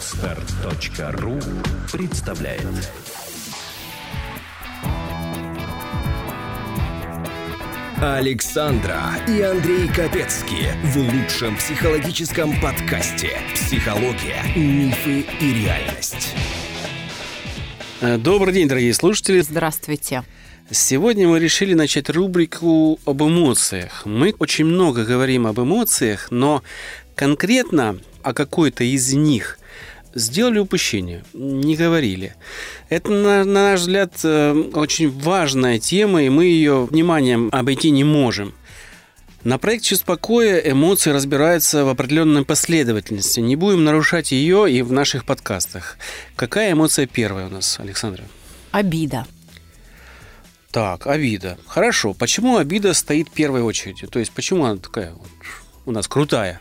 Star.ru представляет. Александра и Андрей Копецкий в лучшем психологическом подкасте «Психология, мифы и реальность». Добрый день, дорогие слушатели. Здравствуйте. Сегодня мы решили начать рубрику об эмоциях. Мы очень много говорим об эмоциях, но конкретно о какой-то из них сделали упущение, не говорили. Это, на наш взгляд, очень важная тема, и мы ее вниманием обойти не можем. На проекте «Чувство покоя» эмоции разбираются в определенной последовательности. Не будем нарушать ее и в наших подкастах. Какая эмоция первая у нас, Александра? Обида. Так, обида. Хорошо. Почему обида стоит в первой очереди? То есть, почему она такая у нас крутая?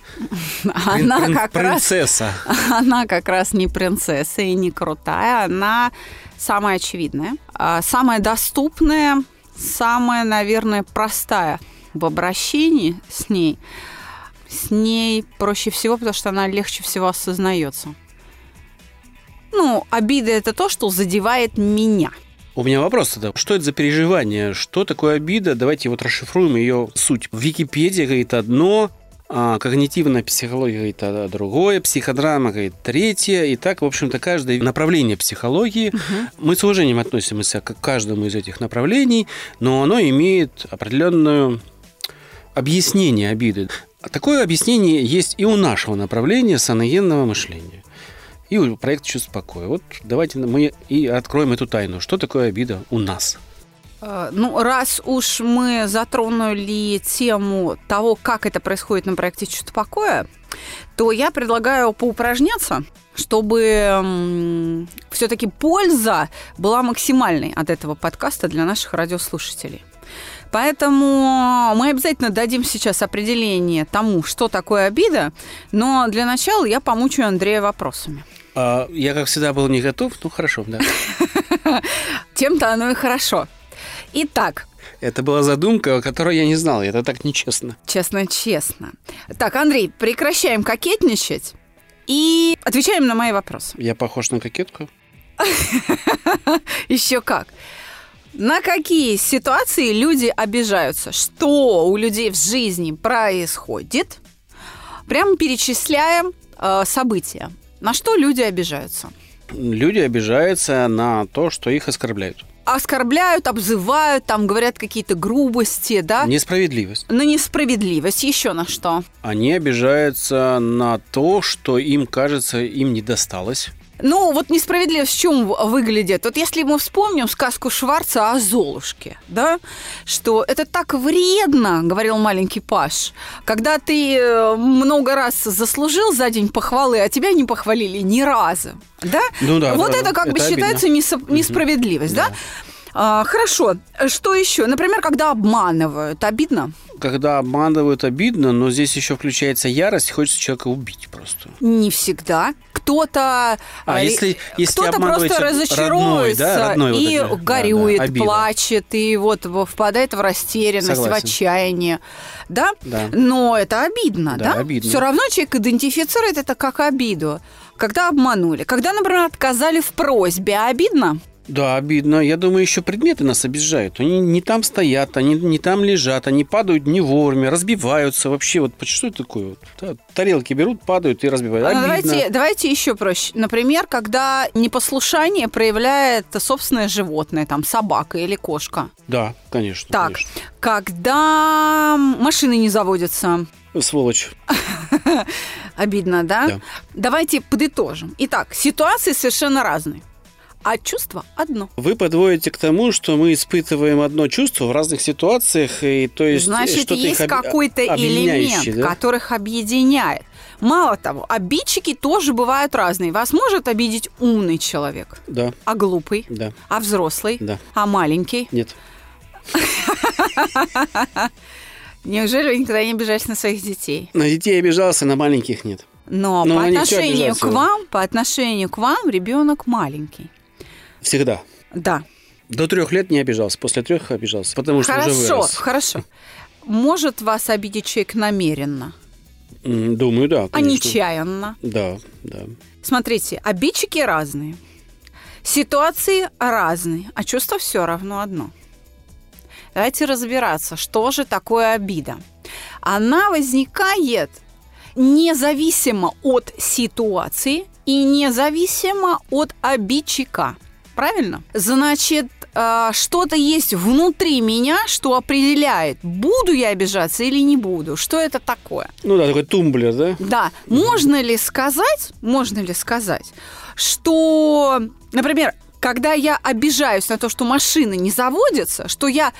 Она как принцесса. Она как раз не принцесса и не крутая. Она самая очевидная, самая доступная, самая, наверное, простая в обращении с ней. С ней проще всего, потому что она легче всего осознается. Обида – это то, что задевает меня. У меня вопрос тогда. Что это за переживание? Что такое обида? Давайте расшифруем ее суть. Википедия говорит одно, а когнитивная психология говорит другое, психодрама говорит третье. И так, в общем-то, каждое направление психологии. Мы с уважением относимся к каждому из этих направлений, но оно имеет определенное объяснение обиды. Такое объяснение есть и у нашего направления саногенного мышления. И у проекта «Чувство покоя». Вот давайте мы и откроем эту тайну. Что такое обида у нас? Раз уж мы затронули тему того, как это происходит на проекте «Чувство покоя», то я предлагаю поупражняться, чтобы все-таки польза была максимальной от этого подкаста для наших радиослушателей. Поэтому мы обязательно дадим сейчас определение тому, что такое обида, но для начала я помучаю Андрея вопросами. Я, как всегда, был не готов, хорошо, да. Тем-то оно и хорошо. Итак. Это была задумка, о которой я не знал, это так нечестно. Честно. Так, Андрей, прекращаем кокетничать и отвечаем на мои вопросы. Я похож на кокетку? Еще как. На какие ситуации люди обижаются? Что у людей в жизни происходит? Прямо перечисляем события. На что люди обижаются? Люди обижаются на то, что их оскорбляют. Оскорбляют, обзывают, говорят какие-то грубости, да? Несправедливость. На несправедливость. Еще на что? Они обижаются на то, что им кажется, им не досталось. Несправедливость в чем выглядит? Если мы вспомним сказку Шварца о Золушке, да, что это так вредно, говорил маленький Паш, когда ты много раз заслужил за день похвалы, а тебя не похвалили ни разу, да? Да, это как бы считается обидно. Несправедливость, да? Хорошо. Что еще? Например, когда обманывают, обидно? Когда обманывают, обидно, но здесь еще включается ярость, хочется человека убить просто. Не всегда. Кто-то просто разочаруется родной, горюет, обида. Плачет, и впадает в растерянность, в отчаяние. Да? Но это обидно, да? Обидно. Все равно человек идентифицирует это как обиду. Когда обманули, когда, например, отказали в просьбе, обидно? Да, обидно. Я думаю, еще предметы нас обижают. Они не там стоят, они не там лежат, они падают не вовремя, разбиваются. Вообще, что это такое? Тарелки берут, падают и разбивают. Обидно. Давайте еще проще. Например, когда непослушание проявляет собственное животное, собака или кошка. Да, конечно. Так, конечно. Когда машины не заводятся. Сволочь. Обидно, да? Давайте подытожим. Итак, ситуации совершенно разные. А чувство одно. Вы подводите к тому, что мы испытываем одно чувство в разных ситуациях, и то есть что-то их объединяющее. Значит, есть какой-то элемент, которых объединяет. Мало того, обидчики тоже бывают разные. Вас может обидеть умный человек? Да. А глупый? Да. А взрослый? Да. А маленький? Нет. Неужели вы никогда не обижались на своих детей? На детей обижался, на маленьких нет. Но по отношению к вам ребенок маленький. Всегда. Да. До 3 лет не обижался, после 3 обижался, потому что уже вырос. Хорошо. Может вас обидеть человек намеренно? Думаю, да, конечно. А нечаянно? Да. обидчиком? Смотрите, обидчики разные, ситуации разные, а чувство все равно одно. Давайте разбираться, что же такое обида. Она возникает независимо от ситуации и независимо от обидчика. Правильно? Значит, что-то есть внутри меня, что определяет, буду я обижаться или не буду. Что это такое? Ну да, такой тумблер, да? Да. Можно ли сказать, что, например, когда я обижаюсь на то, что машина не заводится, что я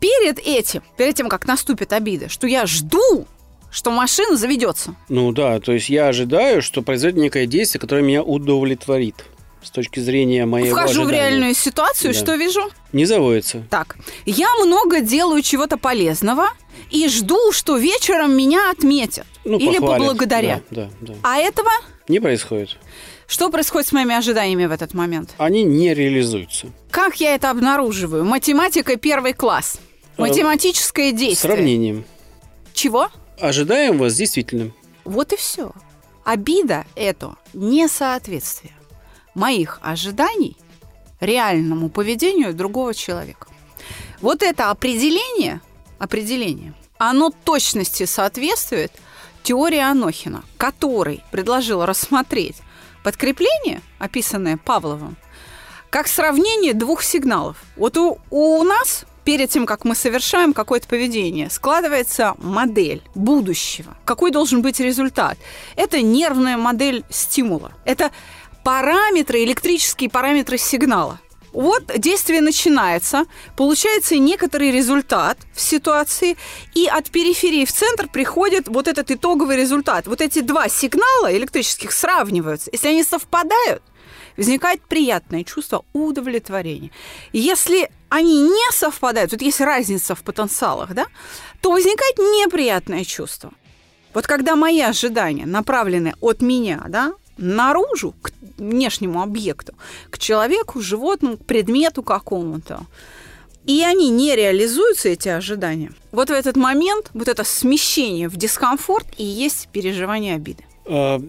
перед тем, как наступит обида, что я жду, что машина заведется. Ну да, то есть я ожидаю, что произойдет некое действие, которое меня удовлетворит. С точки зрения моего ожидания. Вхожу в реальную ситуацию, да. Что вижу? Не заводится. Так, я много делаю чего-то полезного и жду, что вечером меня отметят или поблагодарят. Да. А этого? Не происходит. Что происходит с моими ожиданиями в этот момент? Они не реализуются. Как я это обнаруживаю? Математика 1 класс. Математическое действие. Сравнением. Чего? Ожидаемого с действительным. Вот и все. Обида – это несоответствие моих ожиданий реальному поведению другого человека. Вот это определение, оно точности соответствует теории Анохина, который предложил рассмотреть подкрепление, описанное Павловым, как сравнение двух сигналов. Вот у нас, перед тем, как мы совершаем какое-то поведение, складывается модель будущего. Какой должен быть результат? Это нервная модель стимула. Это параметры, электрические параметры сигнала. Вот действие начинается, получается некоторый результат в ситуации, и от периферии в центр приходит вот этот итоговый результат. Вот эти два сигнала электрических сравниваются. Если они совпадают, возникает приятное чувство удовлетворения. Если они не совпадают, вот есть разница в потенциалах, да, то возникает неприятное чувство. Вот когда мои ожидания направлены от меня, да, наружу, к внешнему объекту, к человеку, животному, к предмету какому-то. И они не реализуются, эти ожидания. Вот в этот момент вот это смещение в дискомфорт и есть переживание обиды.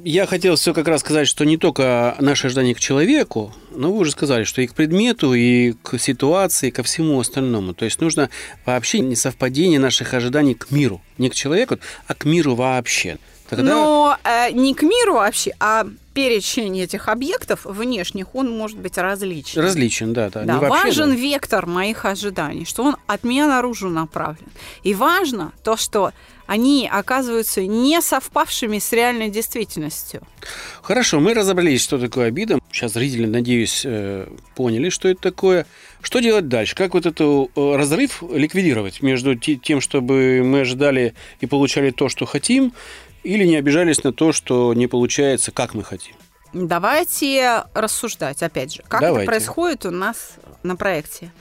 Я хотел все как раз сказать, что не только наши ожидания к человеку, но вы уже сказали, что и к предмету, и к ситуации, и ко всему остальному. То есть нужно вообще несовпадение наших ожиданий к миру. Не к человеку, а к миру вообще. Тогда... Но не к миру вообще, а перечень этих объектов внешних, он может быть различен. Различен, да. Да, важен вектор моих ожиданий, что он от меня наружу направлен. И важно то, что они оказываются не совпавшими с реальной действительностью. Хорошо, мы разобрались, что такое обида. Сейчас зрители, надеюсь, поняли, что это такое. Что делать дальше? Как вот этот разрыв ликвидировать между тем, чтобы мы ожидали и получали то, что хотим, или не обижались на то, что не получается, как мы хотим? Давайте рассуждать, опять же. Это происходит у нас на проекте?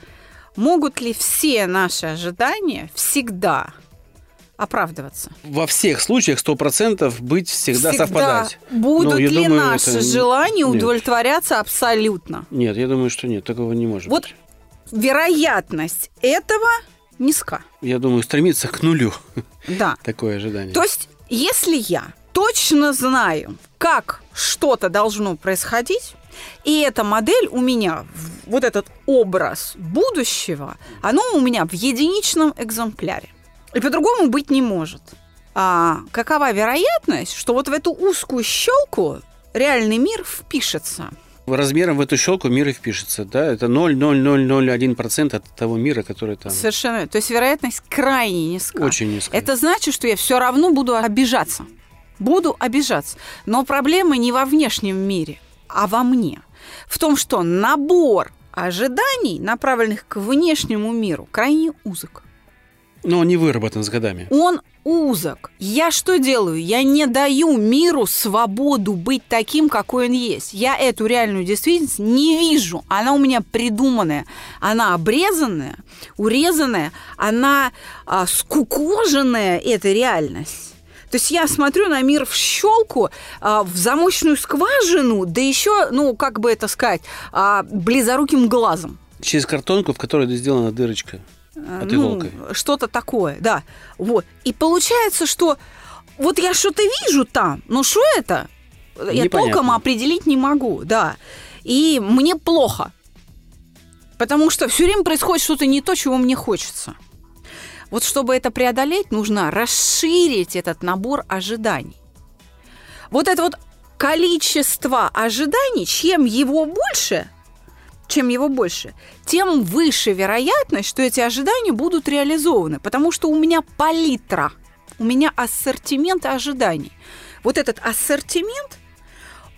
Могут ли все наши ожидания всегда оправдываться? Во всех случаях 100% быть всегда совпадать. Будут ли наши желания удовлетворяться абсолютно? Нет, я думаю, что нет, такого не может быть. Вот вероятность этого низка. Я думаю, стремиться к нулю. Да. Такое ожидание. То есть, если я точно знаю, как что-то должно происходить, и эта модель у меня, вот этот образ будущего, оно у меня в единичном экземпляре. И по-другому быть не может. А какова вероятность, что вот в эту узкую щелку реальный мир впишется? Размером в эту щелку мир и впишется, да? Это 0,0001% от того мира, который там... Совершенно. То есть вероятность крайне низка. Очень низкая. Это значит, что я все равно буду обижаться. Но проблема не во внешнем мире, а во мне. В том, что набор ожиданий, направленных к внешнему миру, крайне узок. Но он не выработан с годами. Он узок. Я что делаю? Я не даю миру свободу быть таким, какой он есть. Я эту реальную действительность не вижу. Она у меня придуманная. Она обрезанная, урезанная, она скукоженная, эта реальность. То есть я смотрю на мир в щелку, в замочную скважину, да еще, близоруким глазом. Через картонку, в которой сделана дырочка. От иголкой. Что-то такое, да. Вот. И получается, что вот я что-то вижу там, но что это? я толком определить не могу, да. И мне плохо, потому что все время происходит что-то не то, чего мне хочется. Вот чтобы это преодолеть, нужно расширить этот набор ожиданий. Вот это вот количество ожиданий, чем его больше, тем выше вероятность, что эти ожидания будут реализованы, потому что у меня палитра, у меня ассортимент ожиданий. Вот этот ассортимент,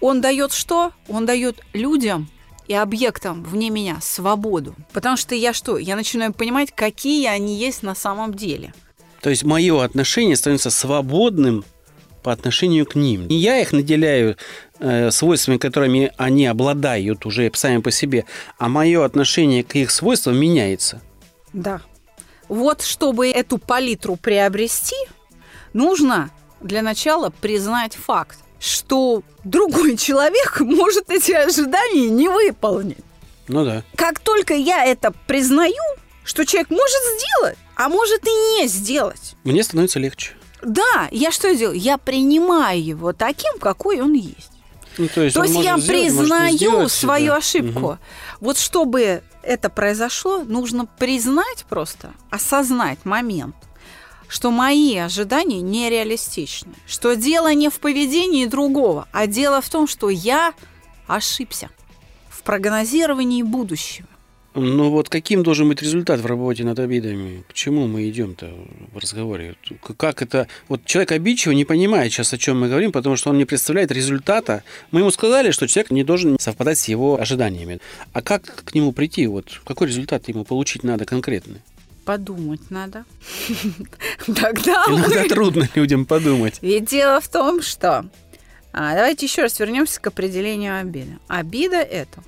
он дает что? Он дает людям и объектам вне меня свободу. Потому что я начинаю понимать, какие они есть на самом деле. То есть мое отношение становится свободным по отношению к ним. И я их наделяю свойствами, которыми они обладают уже сами по себе, а мое отношение к их свойствам меняется. Да. Вот чтобы эту палитру приобрести, нужно для начала признать факт, что другой человек может эти ожидания не выполнить. Ну да. Как только я это признаю, что человек может сделать, а может и не сделать, мне становится легче. Да, я что делаю? Я принимаю его таким, какой он есть. Ну, то есть я признаю свою ошибку. Угу. Вот чтобы это произошло, нужно признать просто, осознать момент, что мои ожидания нереалистичны, что дело не в поведении другого, а дело в том, что я ошибся в прогнозировании будущего. Ну вот каким должен быть результат в работе над обидами? К чему мы идем-то в разговоре? Как это... Вот человек обидчивый не понимает сейчас, о чем мы говорим, потому что он не представляет результата. Мы ему сказали, что человек не должен совпадать с его ожиданиями. А как к нему прийти? Вот какой результат ему получить надо конкретно? Подумать надо. Иногда трудно людям подумать. Ведь дело в том, что... Давайте еще раз вернемся к определению обиды. Обида – это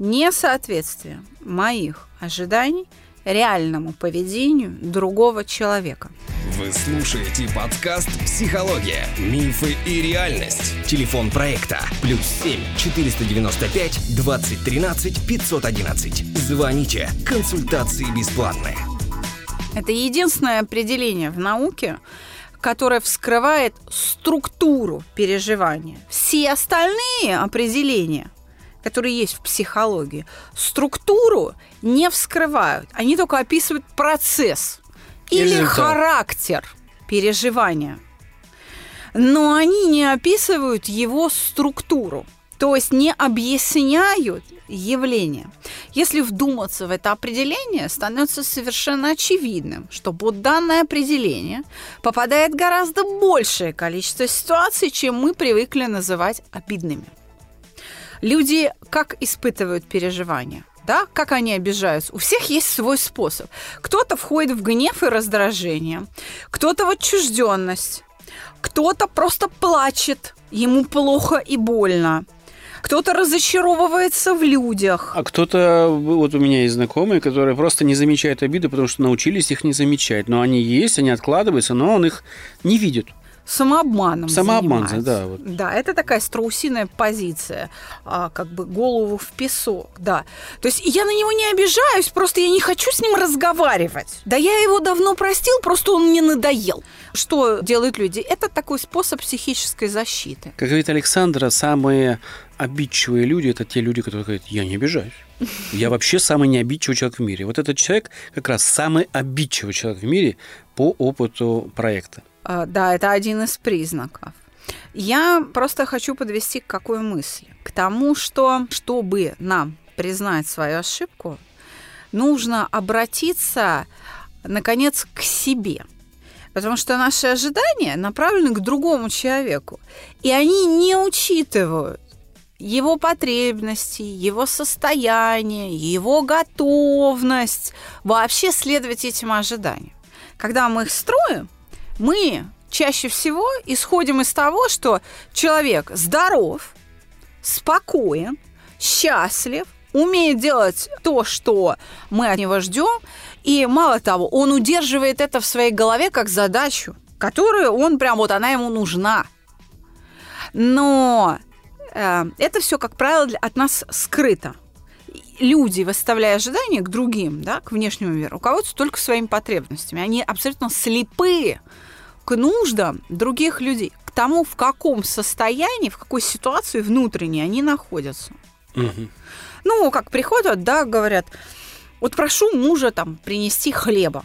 несоответствие моих ожиданий реальному поведению другого человека. Вы слушаете подкаст «Психология. Мифы и реальность». Телефон проекта +7 495 2013 511. Звоните. Консультации бесплатные. Это единственное определение в науке, которое вскрывает структуру переживания. Все остальные определения, которые есть в психологии, структуру не вскрывают. Они только описывают процесс или характер переживания. Но они не описывают его структуру, то есть не объясняют явление. Если вдуматься в это определение, становится совершенно очевидным, что под данное определение попадает гораздо большее количество ситуаций, чем мы привыкли называть обидными. Люди как испытывают переживания, да? Как они обижаются? У всех есть свой способ. Кто-то входит в гнев и раздражение, кто-то в отчужденность, кто-то просто плачет, ему плохо и больно, кто-то разочаровывается в людях. А кто-то, вот у меня есть знакомые, которые просто не замечают обиды, потому что научились их не замечать. Но они есть, они откладываются, но он их не видит. Самообман, да. Вот. Да, это такая страусиная позиция, как бы голову в песок, да. То есть я на него не обижаюсь, просто я не хочу с ним разговаривать. Да я его давно простил, просто он мне надоел. Что делают люди? Это такой способ психической защиты. Как говорит Александра, самые обидчивые люди – это те люди, которые говорят: я не обижаюсь. Я вообще самый необидчивый человек в мире. Вот этот человек как раз самый обидчивый человек в мире по опыту проекта. Да, это один из признаков. Я просто хочу подвести к какой мысли? К тому, что, чтобы нам признать свою ошибку, нужно обратиться, наконец, к себе. Потому что наши ожидания направлены к другому человеку, и они не учитывают его потребности, его состояние, его готовность вообще следовать этим ожиданиям. Когда мы их строим, мы чаще всего исходим из того, что человек здоров, спокоен, счастлив, умеет делать то, что мы от него ждем, и, мало того, он удерживает это в своей голове как задачу, которую он прям вот, она ему нужна. Но это все, как правило, от нас скрыто. Люди, выставляя ожидания к другим, да, к внешнему миру, руководствуются только своими потребностями. Они абсолютно слепы к нуждам других людей, к тому, в каком состоянии, в какой ситуации внутренней они находятся. Угу. Ну, как приходят, да, говорят, вот прошу мужа там принести хлеба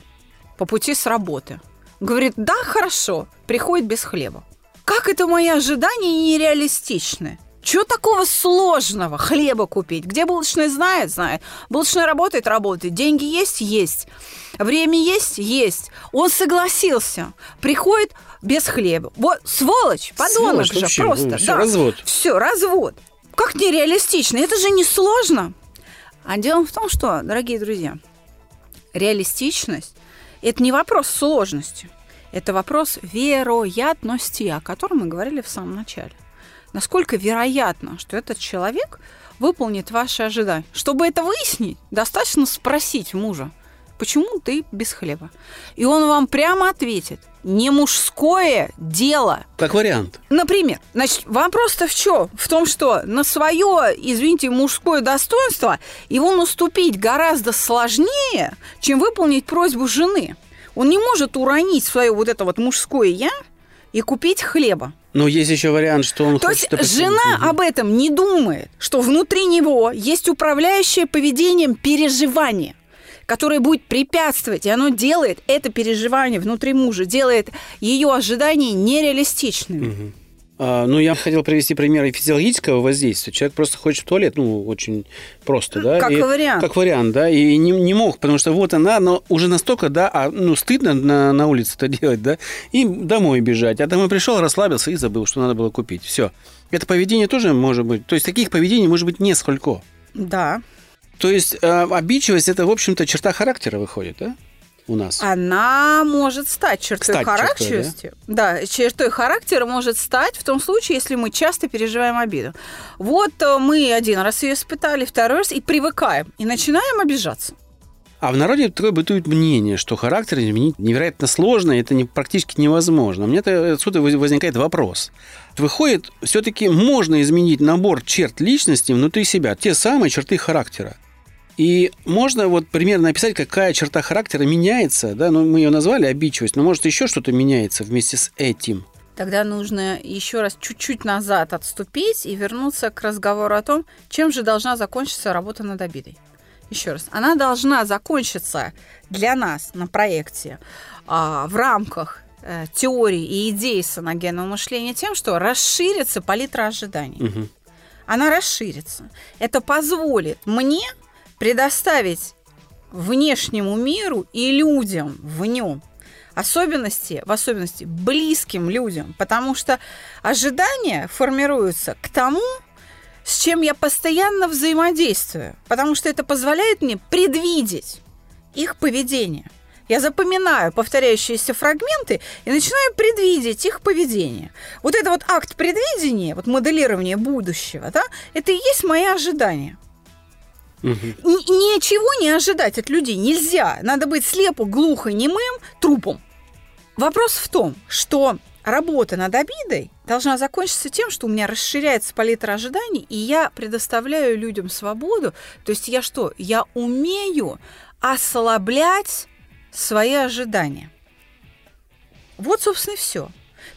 по пути с работы. Говорит, да, хорошо, приходит без хлеба. Как это мои ожидания нереалистичны? Чего такого сложного хлеба купить? Где булочный знает, знает. Булочный работает, работает. Деньги есть, есть. Время есть, есть. Он согласился. Приходит без хлеба. Вот сволочь, подонок же вообще, просто. Ну, все, да. Развод. Все, развод. Как нереалистично? Это же не сложно. А дело в том, что, дорогие друзья, реалистичность – это не вопрос сложности. Это вопрос вероятности, о котором мы говорили в самом начале. Насколько вероятно, что этот человек выполнит ваши ожидания. Чтобы это выяснить, достаточно спросить мужа, почему ты без хлеба? И он вам прямо ответит, не мужское дело. Как вариант. Например, значит, вопрос-то в чем? В том, что на свое, извините, мужское достоинство его наступить гораздо сложнее, чем выполнить просьбу жены. Он не может уронить свое вот это вот мужское «я» и купить хлеба. Но есть еще вариант, что он хочет... То есть жена об этом не думает, что внутри него есть управляющее поведением переживание, которое будет препятствовать, и оно делает это переживание внутри мужа, делает ее ожидания нереалистичными. Угу. Ну, я хотел привести пример физиологического воздействия. Человек просто хочет в туалет, ну, очень просто, да. Как и, вариант. Как вариант, да, и не мог, потому что вот она уже настолько, да, ну, стыдно на улице это делать, да, и домой бежать. А домой пришел, расслабился и забыл, что надо было купить. Все. Это поведение тоже может быть, то есть таких поведений может быть несколько. Да. То есть обидчивость – это, в общем-то, черта характера выходит, да? У нас. Она может стать чертой характера. Да? Да, чертой характера может стать в том случае, если мы часто переживаем обиду. Вот мы один раз ее испытали, второй раз и привыкаем, и начинаем обижаться. А в народе такое бытует мнение, что характер изменить невероятно сложно, это практически невозможно. Мне-то отсюда возникает вопрос. Выходит, все-таки можно изменить набор черт личности внутри себя, те самые черты характера. И можно вот примерно описать, какая черта характера меняется, да, ну мы ее назвали обидчивость, но может еще что-то меняется вместе с этим. Тогда нужно еще раз чуть-чуть назад отступить и вернуться к разговору о том, чем же должна закончиться работа над обидой. Еще раз, она должна закончиться для нас на проекте в рамках теории и идей саногенного мышления тем, что расширится палитра ожиданий. Угу. Она расширится. Это позволит мне предоставить внешнему миру и людям в нем особенности, в особенности близким людям, потому что ожидания формируются к тому, с чем я постоянно взаимодействую, потому что это позволяет мне предвидеть их поведение. Я запоминаю повторяющиеся фрагменты и начинаю предвидеть их поведение. Вот это вот акт предвидения, вот моделирование будущего, да, это и есть мои ожидания. Угу. Ничего не ожидать от людей нельзя. Надо быть слепо, глухо, немым, трупом. Вопрос в том, что работа над обидой должна закончиться тем, что у меня расширяется палитра ожиданий, и я предоставляю людям свободу. То есть я что? Я умею ослаблять свои ожидания. Вот, собственно, и все.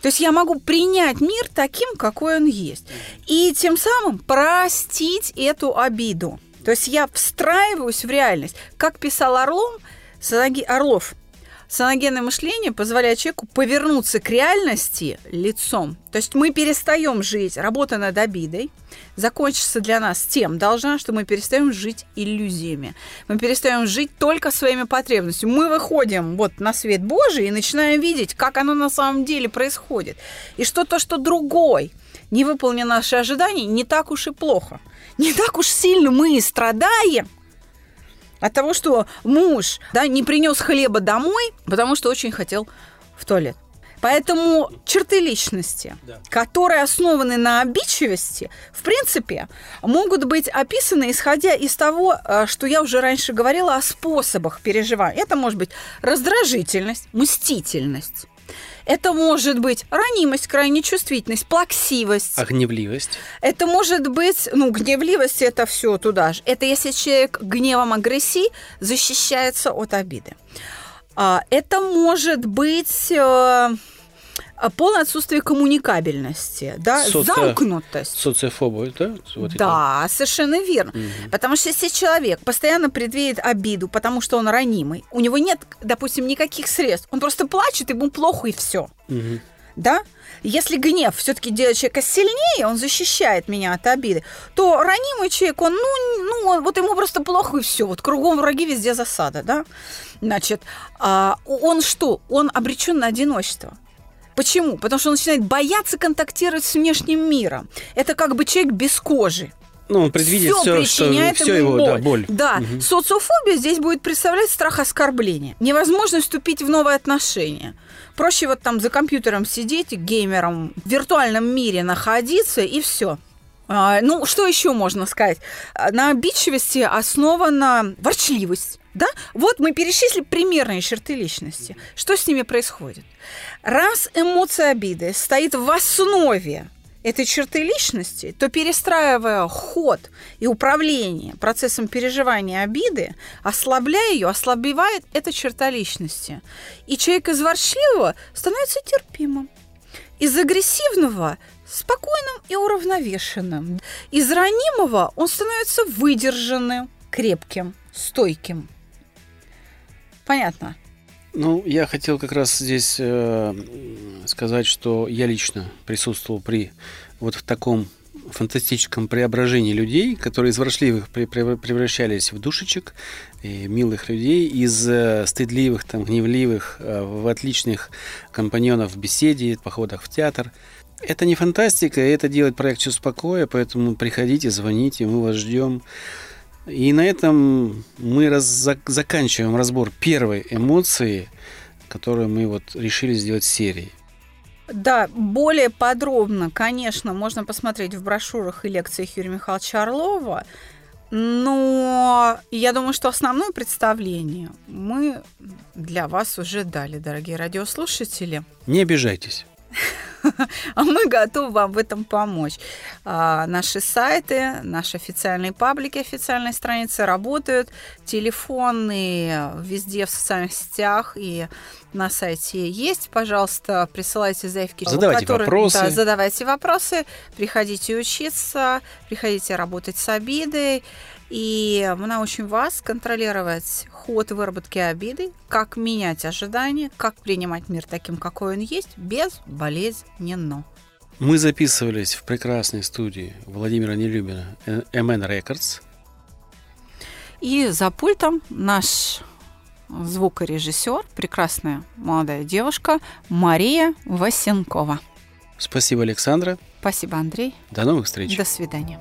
То есть я могу принять мир таким, какой он есть. И тем самым простить эту обиду. То есть я встраиваюсь в реальность. Как писал Орлов, саногенное мышление позволяет человеку повернуться к реальности лицом. То есть мы перестаем жить. Работа над обидой закончится для нас тем должна, что мы перестаем жить иллюзиями. Мы перестаем жить только своими потребностями. Мы выходим вот на свет Божий и начинаем видеть, как оно на самом деле происходит. И что то, что другой не выполнил наши ожидания, не так уж и плохо. Не так уж сильно мы и страдаем от того, что муж, да, не принес хлеба домой, потому что очень хотел в туалет. Поэтому черты личности, да, которые основаны на обидчивости, в принципе, могут быть описаны, исходя из того, что я уже раньше говорила о способах переживания. Это может быть раздражительность, мстительность. Это может быть ранимость, крайняя чувствительность, плаксивость. А гневливость? Это может быть... Ну, гневливость – это все туда же. Это если человек гневом агрессии защищается от обиды. Это может быть полное отсутствие коммуникабельности, да, замкнутость. Социофобия, да? Вот да, это. Совершенно верно. Угу. Потому что если человек постоянно предвидит обиду, потому что он ранимый, у него нет, допустим, никаких средств, он просто плачет, ему плохо и все. Угу. Да? Если гнев все-таки делает человека сильнее, он защищает меня от обиды, то ранимый человек, он, вот ему просто плохо и все. Вот кругом враги, везде засада, да? Значит, он что? Он обречен на одиночество. Почему? Потому что он начинает бояться контактировать с внешним миром. Это как бы человек без кожи. Ну, он предвидит все, что его боль. Да, угу. Социофобия здесь будет представлять страх оскорбления, невозможность вступить в новые отношения. Проще вот там за компьютером сидеть, геймером, в виртуальном мире находиться, и все. Ну, что еще можно сказать? На обидчивости основана ворчливость. Да? Вот мы перечислили примерные черты личности. Что с ними происходит? Раз эмоция обиды стоит в основе этой черты личности, то, перестраивая ход и управление процессом переживания обиды, ослабляя ее, ослабевает эта черта личности. И человек из ворчливого становится терпимым, из агрессивного – спокойным и уравновешенным, из ранимого он становится выдержанным, крепким, стойким. Понятно? Ну, я хотел как раз здесь сказать, что я лично присутствовал при вот в таком фантастическом преображении людей, которые из воршливых превращались в душечек, и милых людей, из стыдливых, там, гневливых, в отличных компаньонов в беседе, в походах в театр. Это не фантастика, это делает проект «Чувство покоя», поэтому приходите, звоните, мы вас ждем. И на этом мы заканчиваем разбор первой эмоции, которую мы вот решили сделать серией. Да, более подробно, конечно, можно посмотреть в брошюрах и лекциях Юрия Михайловича Орлова, но я думаю, что основное представление мы для вас уже дали, дорогие радиослушатели. Не обижайтесь. А мы готовы вам в этом помочь. Наши сайты, наши официальные паблики, официальные страницы работают. Телефоны везде в социальных сетях и на сайте есть. Пожалуйста, присылайте заявки. Задавайте вопросы. Да, задавайте вопросы. Приходите учиться, приходите работать с обидой. И мы научим вас контролировать ход выработки обиды, как менять ожидания, как принимать мир таким, какой он есть, безболезненно. Мы записывались в прекрасной студии Владимира Нелюбина MN Records. И за пультом наш звукорежиссер, прекрасная молодая девушка Мария Васенкова. Спасибо, Александра. Спасибо, Андрей. До новых встреч. До свидания.